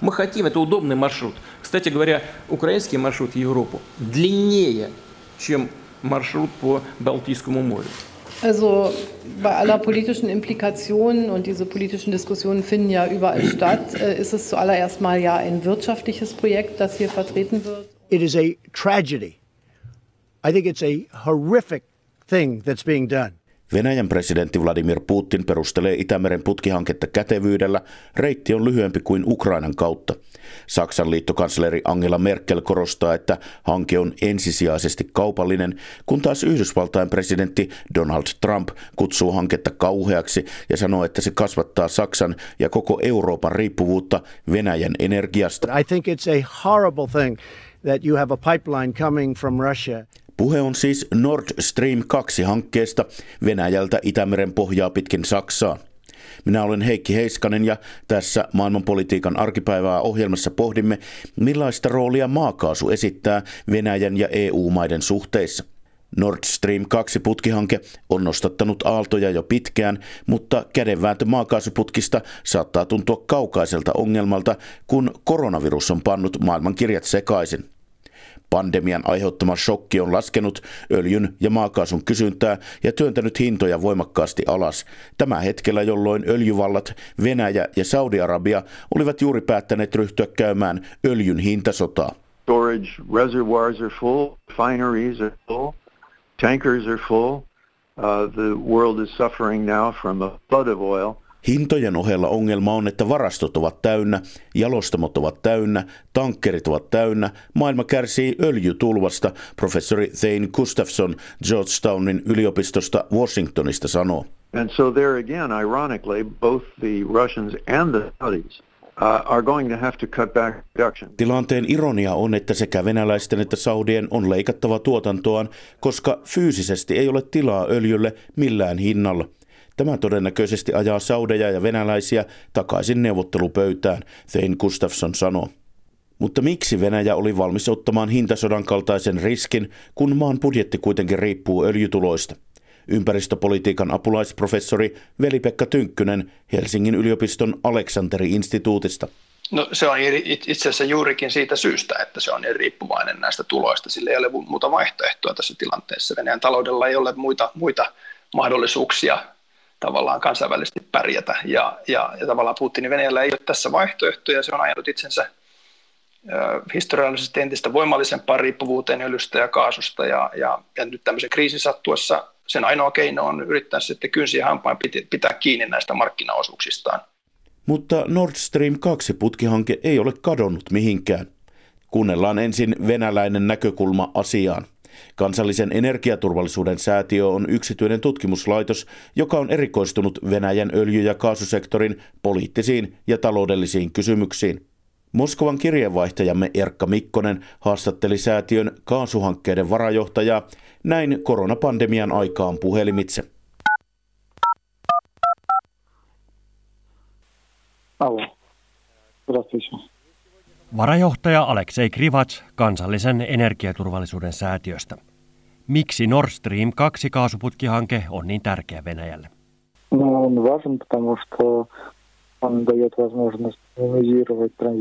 Мы хотим, это удобный маршрут. Кстати говоря, украинский маршрут в Европу длиннее, чем маршрут по Балтийскому морю. Also bei aller politischen Implikationen, und diese politischen Diskussionen finden ja überall statt, ist es zuallererst mal ja ein wirtschaftliches Projekt, das hier vertreten wird. It is a tragedy. I think it's a horrific thing that's being done. Venäjän presidentti Vladimir Putin perustelee Itämeren putkihanketta kätevyydellä. Reitti on lyhyempi kuin Ukrainan kautta. Saksan liittokansleri Angela Merkel korostaa, että hanke on ensisijaisesti kaupallinen, kun taas Yhdysvaltain presidentti Donald Trump kutsuu hanketta kauheaksi ja sanoo, että se kasvattaa Saksan ja koko Euroopan riippuvuutta Venäjän energiasta. I think it's a horrible thing that you have a pipeline coming from Russia. Puhe on siis Nord Stream 2-hankkeesta Venäjältä Itämeren pohjaa pitkin Saksaan. Minä olen Heikki Heiskanen ja tässä Maailmanpolitiikan arkipäivää ohjelmassa pohdimme, millaista roolia maakaasu esittää Venäjän ja EU-maiden suhteissa. Nord Stream 2-putkihanke on nostattanut aaltoja jo pitkään, mutta kädenvääntö maakaasuputkista saattaa tuntua kaukaiselta ongelmalta, kun koronavirus on pannut maailmankirjat sekaisin. Pandemian aiheuttama shokki on laskenut öljyn ja maakaasun kysyntää ja työntänyt hintoja voimakkaasti alas. Tämä hetkellä, jolloin öljyvallat Venäjä ja Saudi-Arabia olivat juuri päättäneet ryhtyä käymään öljyn hintasotaa. Storage reservoirs are full, refineries are full, tankers are full. The world is suffering now from a flood of oil. Hintojen ohella ongelma on, että varastot ovat täynnä, jalostamot ovat täynnä, tankkerit ovat täynnä, maailma kärsii öljytulvasta, professori Thane Gustafson Georgetownin yliopistosta Washingtonista sanoo. And so there again, ironically, both the Russians and the Saudis are going to have to cut back production. Tilanteen ironia on, että sekä venäläisten että saudien on leikattava tuotantoaan, koska fyysisesti ei ole tilaa öljylle millään hinnalla. Tämä todennäköisesti ajaa saudeja ja venäläisiä takaisin neuvottelupöytään, Thane Gustafson sanoo. Mutta miksi Venäjä oli valmis ottamaan hintasodan kaltaisen riskin, kun maan budjetti kuitenkin riippuu öljytuloista? Ympäristöpolitiikan apulaisprofessori Veli-Pekka Tynkkynen Helsingin yliopiston Aleksanteri-instituutista. No, se on itse asiassa juurikin siitä syystä, että se on niin riippuvainen näistä tuloista. Sillä ei ole muuta vaihtoehtoa tässä tilanteessa. Venäjän taloudella ei ole muita mahdollisuuksia tavallaan kansainvälisesti pärjätä, ja tavallaan Putinin Venäjällä ei ole tässä vaihtoehtoja, se on ajanut itsensä historiallisesti entistä voimallisempaan riippuvuuteen öljystä ja kaasusta, ja nyt tämmöisen kriisin sattuessa sen ainoa keino on yrittää sitten kynsin ja hampain pitää kiinni näistä markkinaosuuksistaan. Mutta Nord Stream 2-putkihanke ei ole kadonnut mihinkään. Kuunnellaan ensin venäläinen näkökulma asiaan. Kansallisen energiaturvallisuuden säätiö on yksityinen tutkimuslaitos, joka on erikoistunut Venäjän öljy- ja kaasusektorin poliittisiin ja taloudellisiin kysymyksiin. Moskovan kirjeenvaihtajamme Erkka Mikkonen haastatteli säätiön kaasuhankkeiden varajohtajaa näin koronapandemian aikaan puhelimitse. Varajohtaja Aleksei Grivach Kansallisen energiaturvallisuuden säätiöstä. Miksi Nord Stream 2 kaasuputkihanke on niin tärkeä Venäjälle?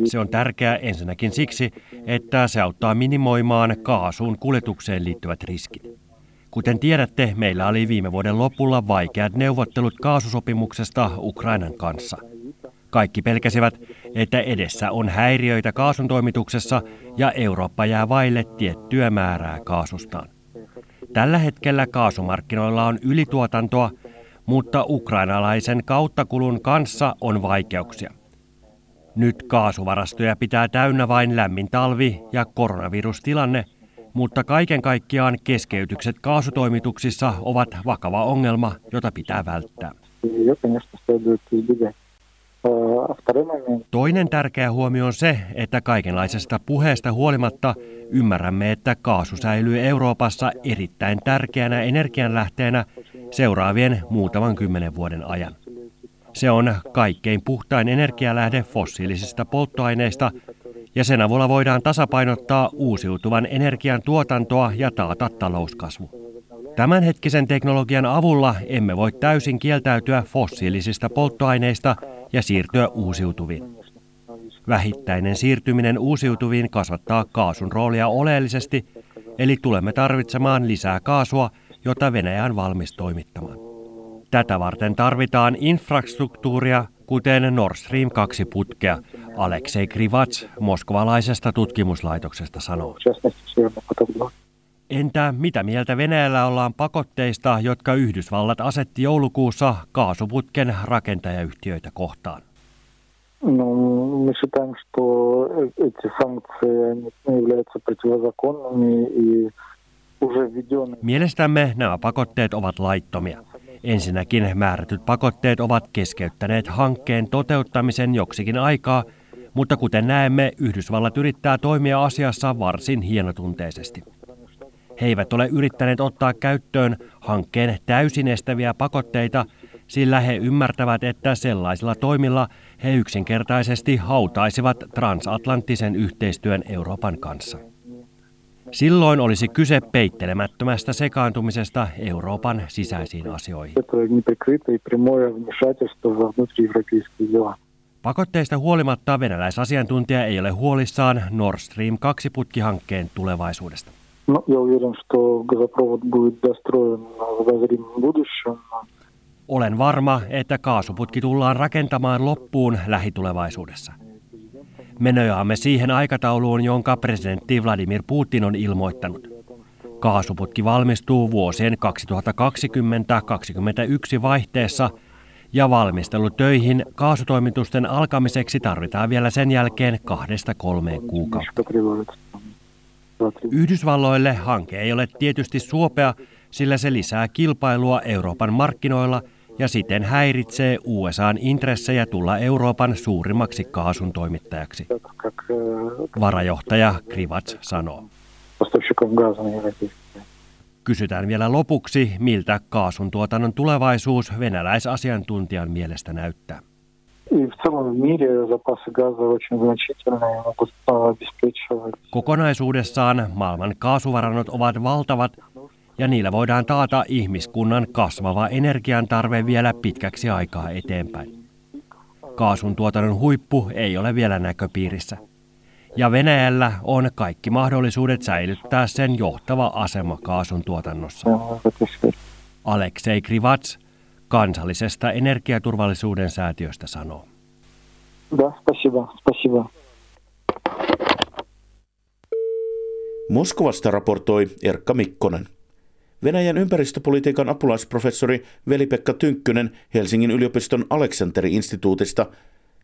Se on tärkeää ensinnäkin siksi, että se auttaa minimoimaan kaasun kuljetukseen liittyvät riskit. Kuten tiedätte, meillä oli viime vuoden lopulla vaikeat neuvottelut kaasusopimuksesta Ukrainan kanssa. Kaikki pelkäsivät, että edessä on häiriöitä kaasun toimituksessa ja Eurooppa jää vaille tiettyä määrää kaasustaan. Tällä hetkellä kaasumarkkinoilla on ylituotantoa, mutta ukrainalaisen kauttakulun kanssa on vaikeuksia. Nyt kaasuvarastoja pitää täynnä vain lämmin talvi ja koronavirustilanne, mutta kaiken kaikkiaan keskeytykset kaasutoimituksissa ovat vakava ongelma, jota pitää välttää. Toinen tärkeä huomio on se, että kaikenlaisesta puheesta huolimatta ymmärrämme, että kaasu säilyy Euroopassa erittäin tärkeänä energianlähteenä seuraavien muutaman 10 vuoden ajan. Se on kaikkein puhtain energialähde fossiilisista polttoaineista, ja sen avulla voidaan tasapainottaa uusiutuvan energian tuotantoa ja taata talouskasvu. Tämänhetkisen teknologian avulla emme voi täysin kieltäytyä fossiilisista polttoaineista ja siirtyä uusiutuviin. Vähittäinen siirtyminen uusiutuviin kasvattaa kaasun roolia oleellisesti, eli tulemme tarvitsemaan lisää kaasua, jota Venäjä on valmis toimittamaan. Tätä varten tarvitaan infrastruktuuria, kuten Nord Stream 2 -putkea, Aleksei Grivach moskovalaisesta tutkimuslaitoksesta sanoo. Entä mitä mieltä Venäjällä ollaan pakotteista, jotka Yhdysvallat asetti joulukuussa kaasuputken rakentajayhtiöitä kohtaan? Mielestämme nämä pakotteet ovat laittomia. Ensinnäkin määrätyt pakotteet ovat keskeyttäneet hankkeen toteuttamisen joksikin aikaa, mutta kuten näemme, Yhdysvallat yrittää toimia asiassa varsin hienotunteisesti. He eivät ole yrittäneet ottaa käyttöön hankkeen täysin estäviä pakotteita, sillä he ymmärtävät, että sellaisilla toimilla he yksinkertaisesti hautaisivat transatlanttisen yhteistyön Euroopan kanssa. Silloin olisi kyse peittelemättömästä sekaantumisesta Euroopan sisäisiin asioihin. Pakotteista huolimatta venäläisasiantuntija ei ole huolissaan Nord Stream 2 -putkihankkeen tulevaisuudesta. Olen varma, että kaasuputki tullaan rakentamaan loppuun lähitulevaisuudessa. Me nojaamme siihen aikatauluun, jonka presidentti Vladimir Putin on ilmoittanut. Kaasuputki valmistuu vuosien 2020-2021 vaihteessa, ja valmistelutöihin kaasutoimitusten alkamiseksi tarvitaan vielä sen jälkeen 2–3 kuukautta. Yhdysvalloille hanke ei ole tietysti suopea, sillä se lisää kilpailua Euroopan markkinoilla ja siten häiritsee USA:n intressejä tulla Euroopan suurimmaksi kaasun toimittajaksi, varajohtaja Grivach sanoo. Kysytään vielä lopuksi, miltä kaasun tuotannon tulevaisuus venäläisasiantuntijan mielestä näyttää. Kokonaisuudessaan maailman kaasuvarannot ovat valtavat ja niillä voidaan taata ihmiskunnan kasvava energiantarve vielä pitkäksi aikaa eteenpäin. Kaasun tuotannon huippu ei ole vielä näköpiirissä. Ja Venäjällä on kaikki mahdollisuudet säilyttää sen johtava asema kaasun tuotannossa. Aleksei Grivach Kansallisesta energiaturvallisuuden säätiöstä sanoo. Moskovasta raportoi Erkka Mikkonen. Venäjän ympäristöpolitiikan apulaisprofessori Veli-Pekka Tynkkynen Helsingin yliopiston Aleksanteri-instituutista.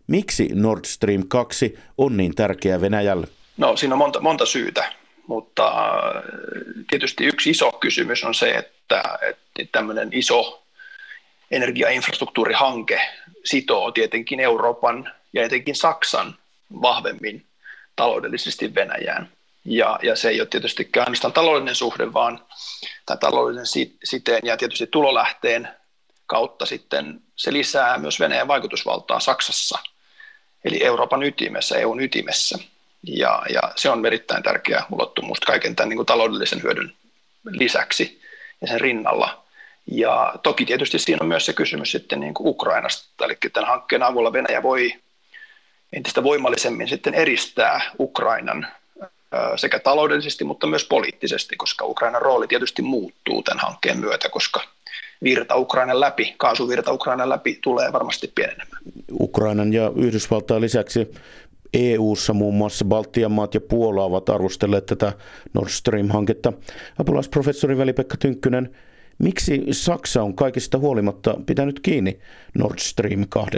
Miksi Nord Stream 2 on niin tärkeä Venäjälle? No, siinä on monta syytä, mutta tietysti yksi iso kysymys on se, että tämmöinen iso energiainfrastruktuurihanke sitoo tietenkin Euroopan ja etenkin Saksan vahvemmin taloudellisesti Venäjään. Ja se ei ole tietysti ainoastaan taloudellinen suhde, vaan tämä taloudellinen siteen ja tietysti tulolähteen kautta sitten se lisää myös Venäjän vaikutusvaltaa Saksassa, eli Euroopan ytimessä, EUn ytimessä. Ja se on erittäin tärkeä ulottuvuus kaiken tämän niin kuin taloudellisen hyödyn lisäksi ja sen rinnalla. Ja toki tietysti siinä on myös se kysymys sitten niin kuin Ukrainasta, eli tämän hankkeen avulla Venäjä voi entistä voimallisemmin sitten eristää Ukrainan sekä taloudellisesti, mutta myös poliittisesti, koska Ukrainan rooli tietysti muuttuu tämän hankkeen myötä, koska kaasuvirta Ukrainan läpi tulee varmasti pienenemään. Ukrainan ja Yhdysvaltain lisäksi EU:ssa muun muassa Baltian maat ja Puola ovat arvostelleet tätä Nord Stream-hanketta. Apulaisprofessori Veli-Pekka Tynkkynen, miksi Saksa on kaikista huolimatta pitänyt kiinni Nord Stream 2?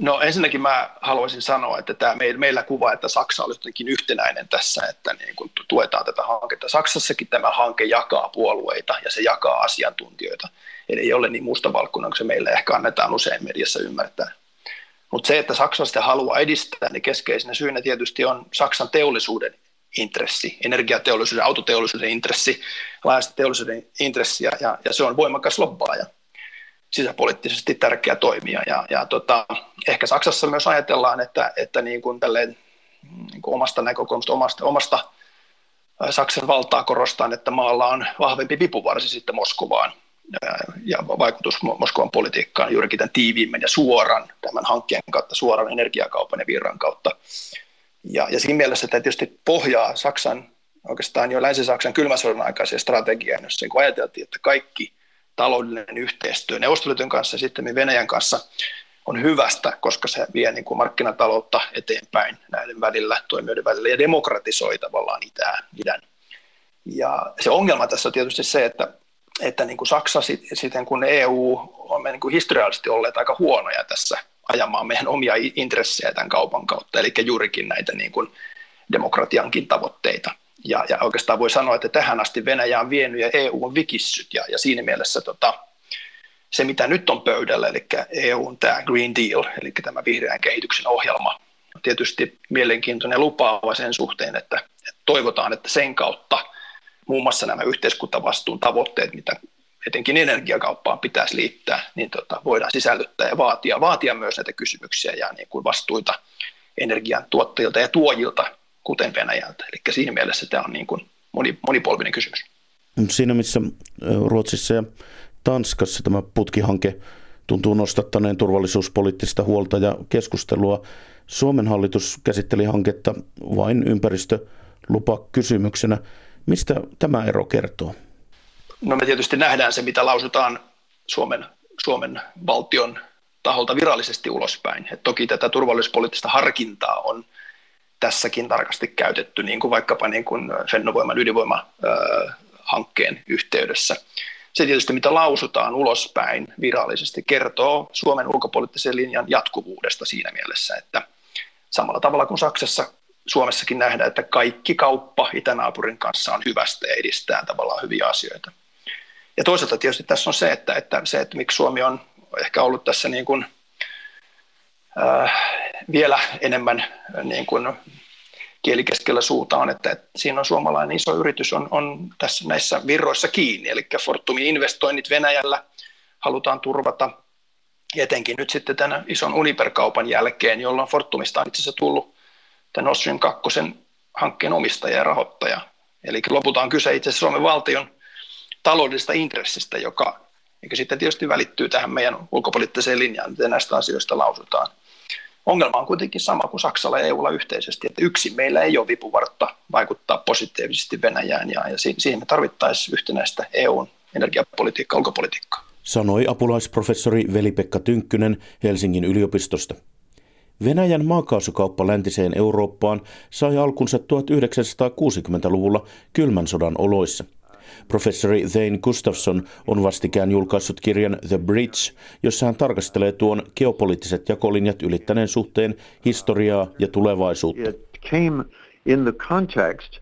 No ensinnäkin mä haluaisin sanoa, että tämä meillä kuva, että Saksa oli jotenkin yhtenäinen tässä, että niin kun tuetaan tätä hanketta. Saksassakin tämä hanke jakaa puolueita ja se jakaa asiantuntijoita. Eli ei ole niin mustavalkoinen, kun se meillä ehkä annetaan usein mediassa ymmärtää. Mutta se, että Saksa sitä haluaa edistää, niin keskeisenä syynä tietysti on Saksan teollisuuden intressi, energiateollisuuden, autoteollisuuden intressi, laajasti teollisuuden intressi, ja se on voimakas lobbaaja, sisäpoliittisesti tärkeä toimija. Ehkä Saksassa myös ajatellaan, että niin kuin tälleen, niin kuin omasta näkökulmasta, omasta Saksan valtaa korostaan, että maalla on vahvempi vipuvarsi sitten Moskovaan, ja vaikutus Moskovan politiikkaan juurikin tämän tiiviimmin ja suoran, tämän hankkeen kautta, suoran energiakaupan ja virran kautta. Ja siinä mielessä tämä tietysti pohjaa Saksan, oikeastaan jo Länsi-Saksan kylmän sodan aikaiseen strategiaan, jossa ajateltiin, että kaikki taloudellinen yhteistyö Neuvostoliiton kanssa ja sitten Venäjän kanssa on hyvästä, koska se vie niin kuin markkinataloutta eteenpäin näiden välillä, toimijoiden välillä ja demokratisoi tavallaan idän. Ja se ongelma tässä on tietysti se, että niin kuin Saksa sitten kun EU on niin kuin historiallisesti olleet aika huonoja tässä ajamaan meidän omia intressejä tämän kaupan kautta, eli juurikin näitä niin kuin demokratiankin tavoitteita. Ja oikeastaan voi sanoa, että tähän asti Venäjä on vienyt ja EU on vikissyt, ja siinä mielessä se, mitä nyt on pöydällä, eli EU on tämä Green Deal, eli tämä vihreän kehityksen ohjelma, on tietysti mielenkiintoinen lupaava sen suhteen, että toivotaan, että sen kautta muun muassa nämä yhteiskuntavastuun tavoitteet, mitä etenkin energiakauppaan pitäisi liittää, niin voidaan sisällyttää ja vaatia myös näitä kysymyksiä ja niin kuin vastuita energian tuottajilta ja tuojilta, kuten Venäjältä. Eli siinä mielessä tämä on niin kuin monipolvinen kysymys. Siinä missä Ruotsissa ja Tanskassa tämä putkihanke tuntuu nostattaneen turvallisuuspoliittista huolta ja keskustelua, Suomen hallitus käsitteli hanketta vain ympäristölupakysymyksenä. Mistä tämä ero kertoo? No me tietysti nähdään se, mitä lausutaan Suomen valtion taholta virallisesti ulospäin. Et toki tätä turvallisuuspoliittista harkintaa on tässäkin tarkasti käytetty, niin kuin vaikkapa niin kuin Fennovoiman ydinvoimahankkeen yhteydessä. Se tietysti, mitä lausutaan ulospäin virallisesti, kertoo Suomen ulkopoliittisen linjan jatkuvuudesta siinä mielessä, että samalla tavalla kuin Saksassa, Suomessakin nähdään, että kaikki kauppa itänaapurin kanssa on hyvästä ja edistää tavallaan hyviä asioita. Ja toisaalta tietysti tässä on se, että miksi Suomi on ehkä ollut tässä niin kuin, vielä enemmän niin kuin kielikeskellä suuta on, että siinä on suomalainen iso yritys on tässä näissä virroissa kiinni, eli Fortumin investoinnit Venäjällä halutaan turvata, etenkin nyt sitten tämän ison Uniper-kaupan jälkeen, jolloin Fortumista on itse asiassa tullut tämän Nord Stream 2 hankkeen omistaja ja rahoittaja. Eli lopulta on kyse itse asiassa Suomen valtion taloudellisesta intressistä, joka sitten tietysti välittyy tähän meidän ulkopoliittiseen linjaan, miten näistä asioista lausutaan. Ongelma on kuitenkin sama kuin Saksalla ja EUlla yhteisesti, että yksin meillä ei ole vipuvartta vaikuttaa positiivisesti Venäjään, ja siihen me tarvittaisiin yhtenäistä EUn energiapolitiikkaa, ulkopolitiikkaa. Sanoi apulaisprofessori Veli-Pekka Tynkkynen Helsingin yliopistosta. Venäjän maakaasukauppa läntiseen Eurooppaan sai alkunsa 1960-luvulla kylmän sodan oloissa. Professori Thane Gustafson on vastikään julkaissut kirjan The Bridge, jossa hän tarkastelee tuon geopoliittiset jakolinjat ylittäneen suhteen historiaa ja tulevaisuutta. It came in the context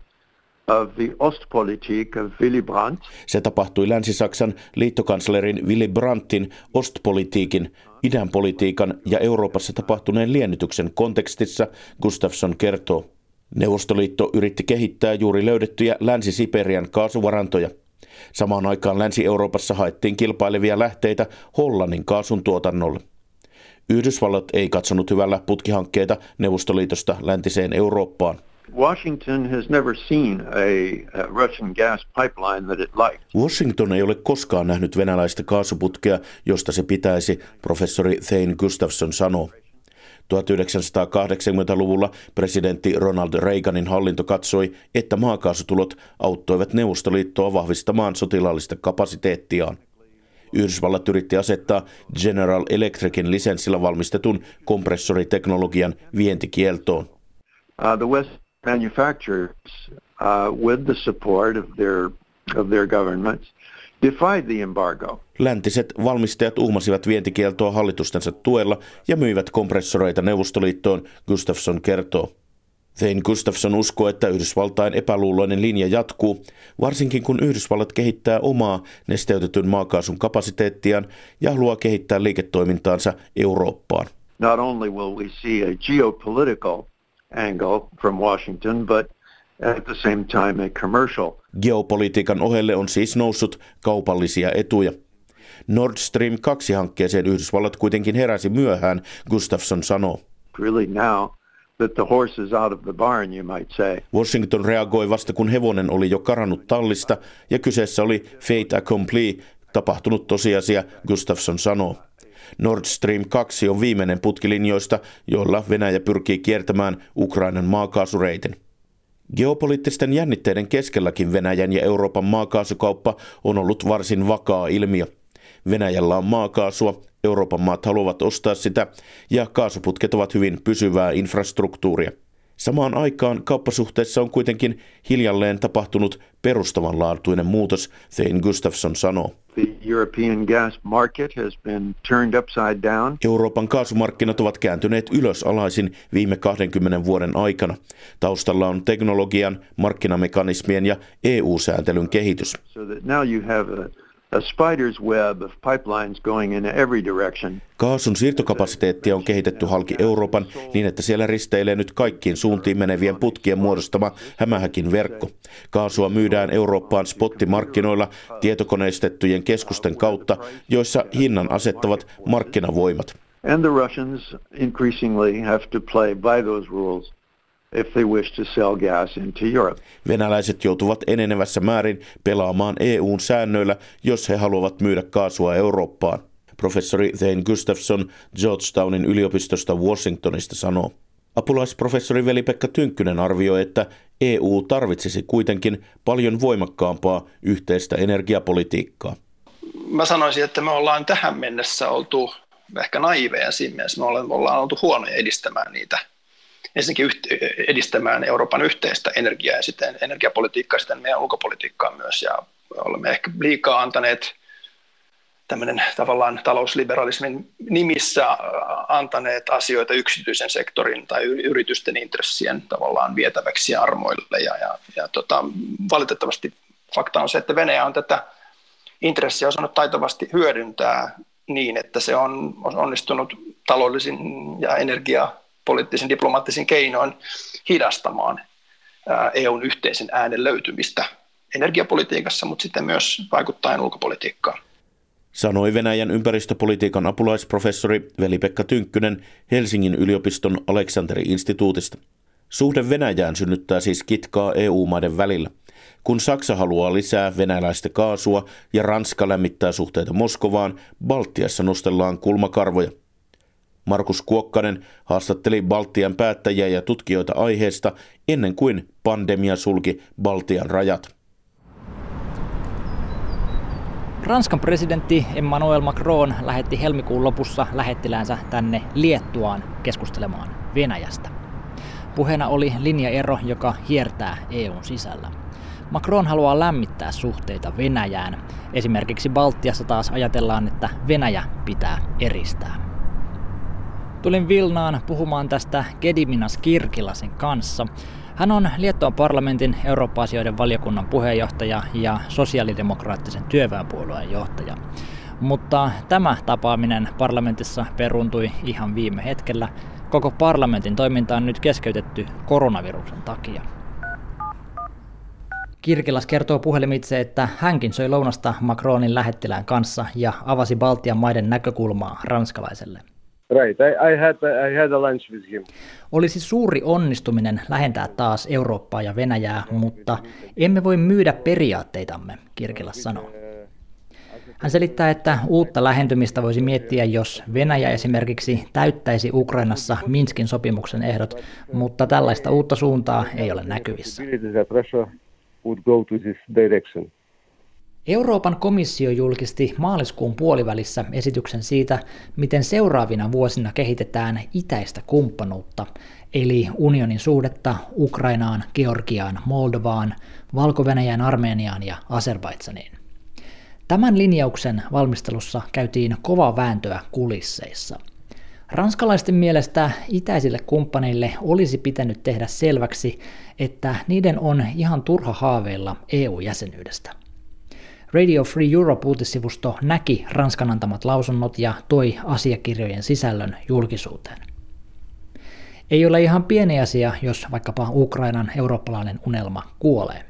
of the Ostpolitik of Willy Brandt. Se tapahtui Länsi-Saksan liittokanslerin Willy Brandtin Ostpolitiikin, idänpolitiikan ja Euroopassa tapahtuneen liennytyksen kontekstissa, Gustafson kertoo. Neuvostoliitto yritti kehittää juuri löydettyjä Länsi-Siperian kaasuvarantoja. Samaan aikaan Länsi-Euroopassa haettiin kilpailevia lähteitä Hollannin kaasun tuotannolle. Yhdysvallat ei katsonut hyvällä putkihankkeita Neuvostoliitosta läntiseen Eurooppaan. Washington ei ole koskaan nähnyt venäläistä kaasuputkea, josta se pitäisi, professori Thane Gustafson sanoo. 1980-luvulla presidentti Ronald Reaganin hallinto katsoi, että maakaasutulot auttoivat Neuvostoliittoa vahvistamaan sotilaallista kapasiteettiaan. Yhdysvallat yritti asettaa General Electricin lisenssillä valmistetun kompressoriteknologian vientikieltoon. The West manufacturers, with the support of their governments, defied the embargo. Läntiset valmistajat uhmasivat vientikieltoa hallitustensa tuella ja myivät kompressoreita Neuvostoliittoon, Gustafson kertoo. Thane Gustafson uskoo, että Yhdysvaltain epäluuloinen linja jatkuu, varsinkin kun Yhdysvallat kehittää omaa nesteytetyn maakaasun kapasiteettiaan ja haluaa kehittää liiketoimintaansa Eurooppaan. Not only will we see a geopolitical angle from Washington, but at the same time a commercial. Geopolitiikan ohelle on siis noussut kaupallisia etuja. Nord Stream 2-hankkeeseen Yhdysvallat kuitenkin heräsi myöhään, Gustafson sanoo. Really now that the horse is out of the barn, you might say. Washington reagoi vasta kun hevonen oli jo karannut tallista ja kyseessä oli fait accompli tapahtunut tosiasia, Gustafson sanoo. Nord Stream 2 on viimeinen putkilinjoista, joilla Venäjä pyrkii kiertämään Ukrainan maakaasureitin. Geopoliittisten jännitteiden keskelläkin Venäjän ja Euroopan maakaasukauppa on ollut varsin vakaa ilmiö. Venäjällä on maakaasua, Euroopan maat haluavat ostaa sitä ja kaasuputket ovat hyvin pysyvää infrastruktuuria. Samaan aikaan kauppasuhteessa on kuitenkin hiljalleen tapahtunut perustavanlaatuinen muutos, Thane Gustafson sanoo. Euroopan kaasumarkkinat ovat kääntyneet ylösalaisin viime 20 vuoden aikana. Taustalla on teknologian, markkinamekanismien ja EU-sääntelyn kehitys. Kaasun siirtokapasiteettia on kehitetty halki Euroopan niin, että siellä risteilee nyt kaikkiin suuntiin menevien putkien muodostama hämähäkin verkko. Kaasua myydään Eurooppaan spottimarkkinoilla tietokoneistettujen keskusten kautta, joissa hinnan asettavat markkinavoimat. Venäläiset joutuvat enenevässä määrin pelaamaan EU:n säännöillä, jos he haluavat myydä kaasua Eurooppaan. Professori Thane Gustafson Georgetownin yliopistosta Washingtonista sanoo. Apulaisprofessori Veli-Pekka Tynkkynen arvioi, että EU tarvitsisi kuitenkin paljon voimakkaampaa yhteistä energiapolitiikkaa. Mä sanoisin, että me ollaan tähän mennessä oltu ehkä naiveja siinä mielessä. Me ollaan oltu huonoja edistämään niitä. Ensinnäkin edistämään Euroopan yhteistä energiaa ja sitten energiapolitiikkaa, sitten meidän ulkopolitiikkaa myös. Ja olemme ehkä liikaa antaneet tämmöinen tavallaan talousliberalismin nimissä antaneet asioita yksityisen sektorin tai yritysten intressien tavallaan vietäväksi armoille. Ja valitettavasti fakta on se, että Venäjä on tätä intressiä osannut taitavasti hyödyntää niin, että se on onnistunut taloudellisin ja energiapoliittisen diplomaattisin keinoin hidastamaan EUn yhteisen äänen löytymistä energiapolitiikassa, mutta sitten myös vaikuttaen ulkopolitiikkaan. Sanoi Venäjän ympäristöpolitiikan apulaisprofessori Veli-Pekka Tynkkynen Helsingin yliopiston Aleksanteri-instituutista. Suhde Venäjään synnyttää siis kitkaa EU-maiden välillä. Kun Saksa haluaa lisää venäläistä kaasua ja Ranska lämmittää suhteita Moskovaan, Baltiassa nostellaan kulmakarvoja. Markus Kuokkanen haastatteli Baltian päättäjiä ja tutkijoita aiheesta ennen kuin pandemia sulki Baltian rajat. Ranskan presidentti Emmanuel Macron lähetti helmikuun lopussa lähettiläänsä tänne Liettuaan keskustelemaan Venäjästä. Puheena oli linjaero, joka hiertää EU:n sisällä. Macron haluaa lämmittää suhteita Venäjään. Esimerkiksi Baltiassa taas ajatellaan, että Venäjä pitää eristää. Tulin Vilnaan puhumaan tästä Gediminas Kirkilasen kanssa. Hän on Liettuan parlamentin Eurooppa-asioiden valiokunnan puheenjohtaja ja sosiaalidemokraattisen työväenpuolueen johtaja. Mutta tämä tapaaminen parlamentissa peruuntui ihan viime hetkellä. Koko parlamentin toiminta on nyt keskeytetty koronaviruksen takia. Kirkilas kertoo puhelimitse, että hänkin söi lounasta Macronin lähettilään kanssa ja avasi Baltian maiden näkökulmaa ranskalaiselle. Right. I had a lunch with him. Olisi suuri onnistuminen lähentää taas Eurooppaa ja Venäjää, mutta emme voi myydä periaatteitamme, Kirkilas sanoo. Hän selittää, että uutta lähentymistä voisi miettiä, jos Venäjä esimerkiksi täyttäisi Ukrainassa Minskin sopimuksen ehdot, mutta tällaista uutta suuntaa ei ole näkyvissä. Euroopan komissio julkisti maaliskuun puolivälissä esityksen siitä, miten seuraavina vuosina kehitetään itäistä kumppanuutta, eli unionin suhdetta Ukrainaan, Georgiaan, Moldovaan, Valko-Venäjään, Armeniaan ja Azerbaidžaniin. Tämän linjauksen valmistelussa käytiin kovaa vääntöä kulisseissa. Ranskalaisten mielestä itäisille kumppaneille olisi pitänyt tehdä selväksi, että niiden on ihan turha haaveilla EU-jäsenyydestä. Radio Free Europe-uutissivusto näki Ranskan antamat lausunnot ja toi asiakirjojen sisällön julkisuuteen. Ei ole ihan pieni asia, jos vaikkapa Ukrainan eurooppalainen unelma kuolee.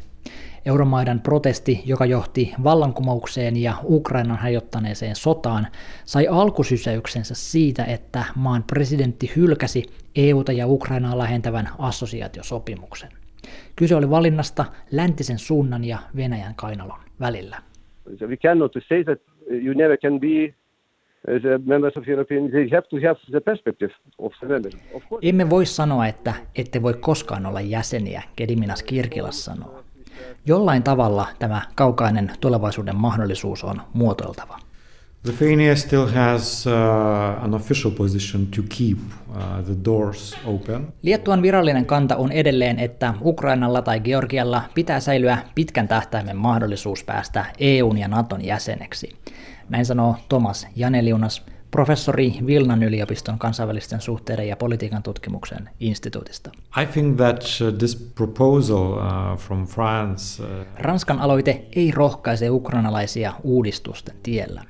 Euromaidan protesti, joka johti vallankumoukseen ja Ukrainan hajottaneeseen sotaan, sai alkusysäyksensä siitä, että maan presidentti hylkäsi EU:ta ja Ukrainaa lähentävän assosiaatiosopimuksen. Kyse oli valinnasta läntisen suunnan ja Venäjän kainalon välillä. We cannot say that you never can be the members of European, they have to have the perspective of the members. Emme voi sanoa, että ette voi koskaan olla jäseniä, Gediminas Kirkilas sanoo. Jollain tavalla tämä kaukainen tulevaisuuden mahdollisuus on muotoiltava. Lithuania still has an official position to keep the doors open. Liettuan virallinen kanta on edelleen, että Ukrainalla tai Georgialla pitää säilyä pitkän tähtäimen mahdollisuus päästä EU:n ja NATOn jäseneksi. Näin sanoo Tomas Janelionis, professori Vilnan yliopiston kansainvälisten suhteiden ja politiikan tutkimuksen instituutista. I think that this proposal from France, Ranskan aloite ei rohkaise ukrainalaisia uudistusten tiellä.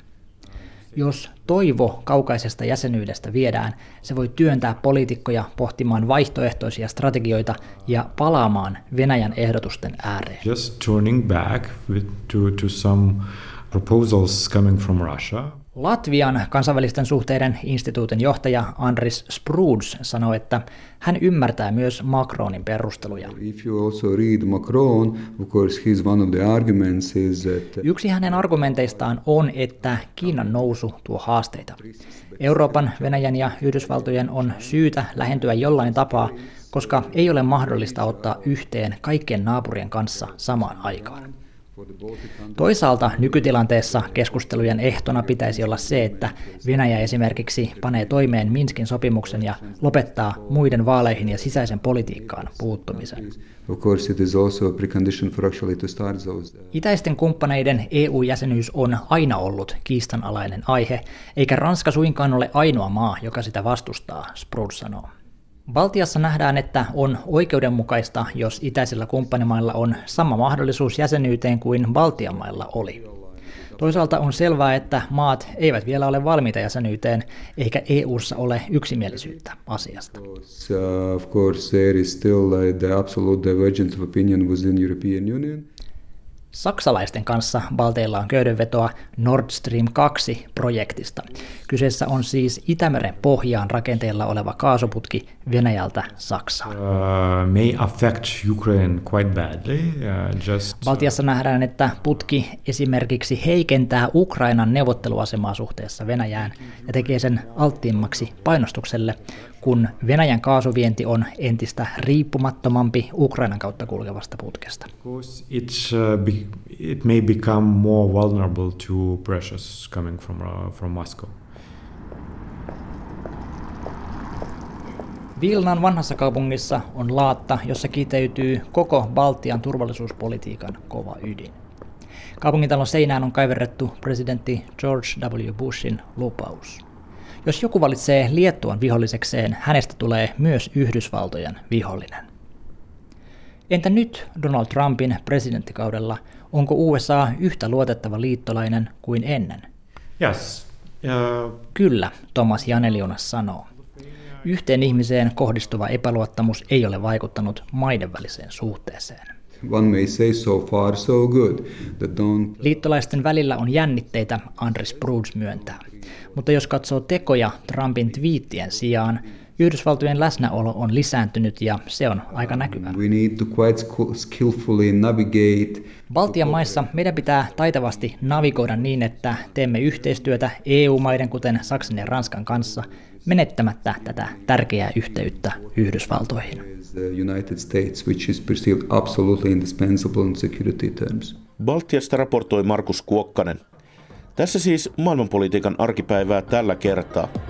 Jos toivo kaukaisesta jäsenyydestä viedään, se voi työntää poliitikkoja pohtimaan vaihtoehtoisia strategioita ja palaamaan Venäjän ehdotusten ääreen. Just turning back to some proposals coming from Russia. Latvian kansainvälisten suhteiden instituutin johtaja Andris Sprūds sanoi, että hän ymmärtää myös Macronin perusteluja. Macron, that... Yksi hänen argumenteistaan on, että Kiinan nousu tuo haasteita. Euroopan, Venäjän ja Yhdysvaltojen on syytä lähentyä jollain tapaa, koska ei ole mahdollista ottaa yhteen kaikkien naapurien kanssa samaan aikaan. Toisaalta nykytilanteessa keskustelujen ehtona pitäisi olla se, että Venäjä esimerkiksi panee toimeen Minskin sopimuksen ja lopettaa muiden vaaleihin ja sisäisen politiikkaan puuttumisen. Itäisten kumppaneiden EU-jäsenyys on aina ollut kiistanalainen aihe, eikä Ranska suinkaan ole ainoa maa, joka sitä vastustaa, Sprūds sanoo. Baltiassa nähdään, että on oikeudenmukaista, jos itäisillä kumppanimailla on sama mahdollisuus jäsenyyteen kuin Baltian mailla oli. Toisaalta on selvää, että maat eivät vielä ole valmiita jäsenyyteen, eikä EU:ssa ole yksimielisyyttä asiasta. Saksalaisten kanssa Balteilla on köydenvetoa Nord Stream 2-projektista. Kyseessä on siis Itämeren pohjaan rakenteilla oleva kaasuputki Venäjältä Saksaan. May affect Ukraine quite badly. Baltiassa nähdään, että putki esimerkiksi heikentää Ukrainan neuvotteluasemaa suhteessa Venäjään ja tekee sen alttiimmaksi painostukselle, kun Venäjän kaasuvienti on entistä riippumattomampi Ukrainan kautta kulkevasta putkesta. It may become more vulnerable to pressures coming from Moscow. Vilnan vanhassa kaupungissa on laatta, jossa kiteytyy koko Baltian turvallisuuspolitiikan kova ydin. Kaupungintalon seinään on kaiverrettu presidentti George W. Bushin lupaus. Jos joku valitsee Liettuan vihollisekseen, hänestä tulee myös Yhdysvaltojen vihollinen. Entä nyt Donald Trumpin presidenttikaudella? Onko USA yhtä luotettava liittolainen kuin ennen? Yes. Kyllä, Tomas Janelionis sanoo. Yhteen ihmiseen kohdistuva epäluottamus ei ole vaikuttanut maiden väliseen suhteeseen. One may say so far so good. Liittolaisten välillä on jännitteitä, Andris Sprūds myöntää. Mutta jos katsoo tekoja Trumpin twiittien sijaan, Yhdysvaltojen läsnäolo on lisääntynyt ja se on aika näkyvää. Baltian maissa meidän pitää taitavasti navigoida niin, että teemme yhteistyötä EU-maiden kuten Saksan ja Ranskan kanssa menettämättä tätä tärkeää yhteyttä Yhdysvaltoihin. Baltiasta raportoi Markus Kuokkanen. Tässä siis maailmanpolitiikan arkipäivää tällä kertaa.